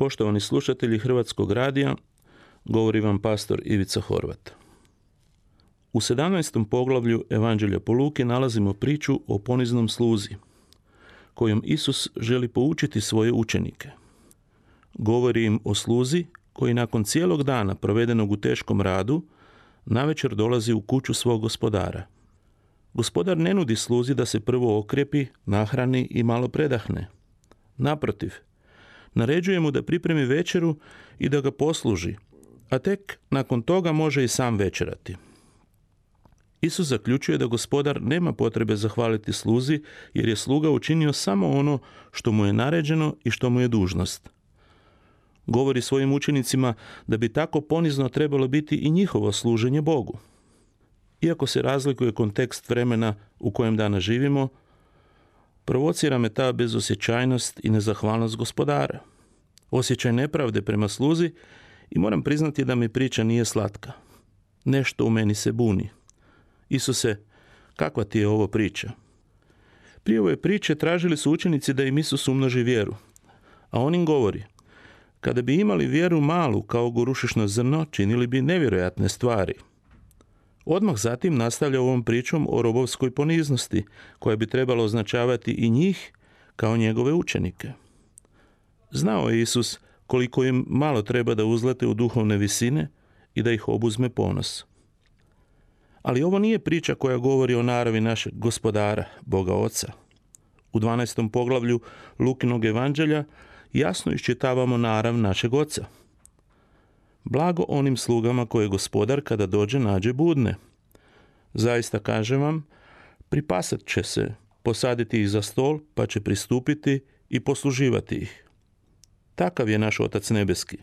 Poštovani slušatelji Hrvatskog radija, govori vam pastor Ivica Horvat. U 17. poglavlju Evanđelja po Luki nalazimo priču o poniznom sluzi, kojom Isus želi poučiti svoje učenike. Govori im o sluzi koji nakon cijelog dana provedenog u teškom radu, navečer dolazi u kuću svog gospodara. Gospodar ne nudi sluzi da se prvo okrepi, nahrani i malo predahne. Naprotiv, naređuje mu da pripremi večeru i da ga posluži, a tek nakon toga može i sam večerati. Isus zaključuje da gospodar nema potrebe zahvaliti sluzi, jer je sluga učinio samo ono što mu je naređeno i što mu je dužnost. Govori svojim učenicima da bi tako ponizno trebalo biti i njihovo služenje Bogu. Iako se razlikuje kontekst vremena u kojem danas živimo, provocira me ta bezosjećajnost i nezahvalnost gospodara. Osjećaj nepravde prema sluzi i moram priznati da mi priča nije slatka. Nešto u meni se buni. Isuse, kakva ti je ovo priča? Prije ove priče tražili su učenici da im Isus umnoži vjeru. A on im govori, kada bi imali vjeru malu kao gorušišno zrno, činili bi nevjerojatne stvari. Odmah zatim nastavlja ovom pričom o robovskoj poniznosti, koja bi trebala označavati i njih kao njegove učenike. Znao je Isus koliko im malo treba da uzlete u duhovne visine i da ih obuzme ponos. Ali ovo nije priča koja govori o naravi našeg gospodara, Boga Oca. U 12. poglavlju Lukinog evanđelja jasno iščitavamo narav našeg Oca. Blago onim slugama koje gospodar kada dođe nađe budne. Zaista kažem vam, pripasat će se, posaditi ih za stol, pa će pristupiti i posluživati ih. Takav je naš Otac Nebeski.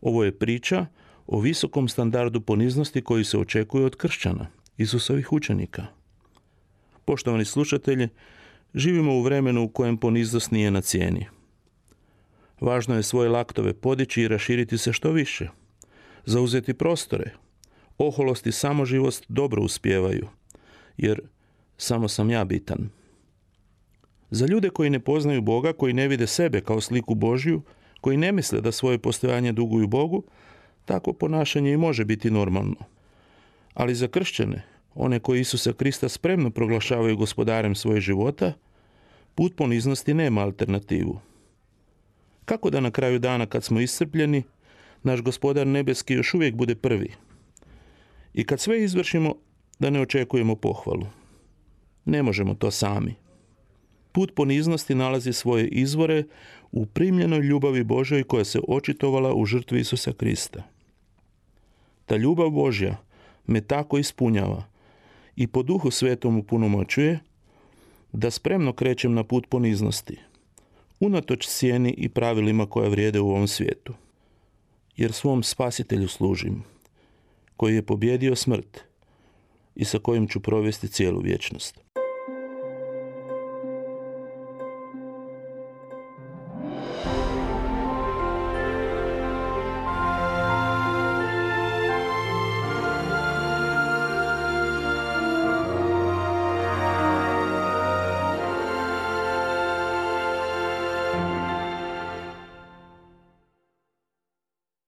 Ovo je priča o visokom standardu poniznosti koji se očekuje od kršćana, Isusovih učenika. Poštovani slušatelji, živimo u vremenu u kojem poniznost nije na cijeni. Važno je svoje laktove podići i raširiti se što više. Zauzeti prostore. Oholost i samoživost dobro uspijevaju, jer samo sam ja bitan. Za ljude koji ne poznaju Boga, koji ne vide sebe kao sliku Božju, koji ne misle da svoje postojanje duguju Bogu, takvo ponašanje i može biti normalno. Ali za kršćane, one koji Isusa Krista spremno proglašavaju gospodarem svojeg života, put poniznosti nema alternativu. Kako da na kraju dana kad smo iscrpljeni, naš gospodar nebeski još uvijek bude prvi? I kad sve izvršimo, da ne očekujemo pohvalu. Ne možemo to sami. Put poniznosti nalazi svoje izvore u primljenoj ljubavi Božjoj koja se očitovala u žrtvi Isusa Krista. Ta ljubav Božja me tako ispunjava i po Duhu Svetom upunomoćuje da spremno krećem na put poniznosti, unatoč sjeni i pravilima koja vrijede u ovom svijetu. Jer svom spasitelju služim, koji je pobijedio smrt i sa kojim ću provesti cijelu vječnost.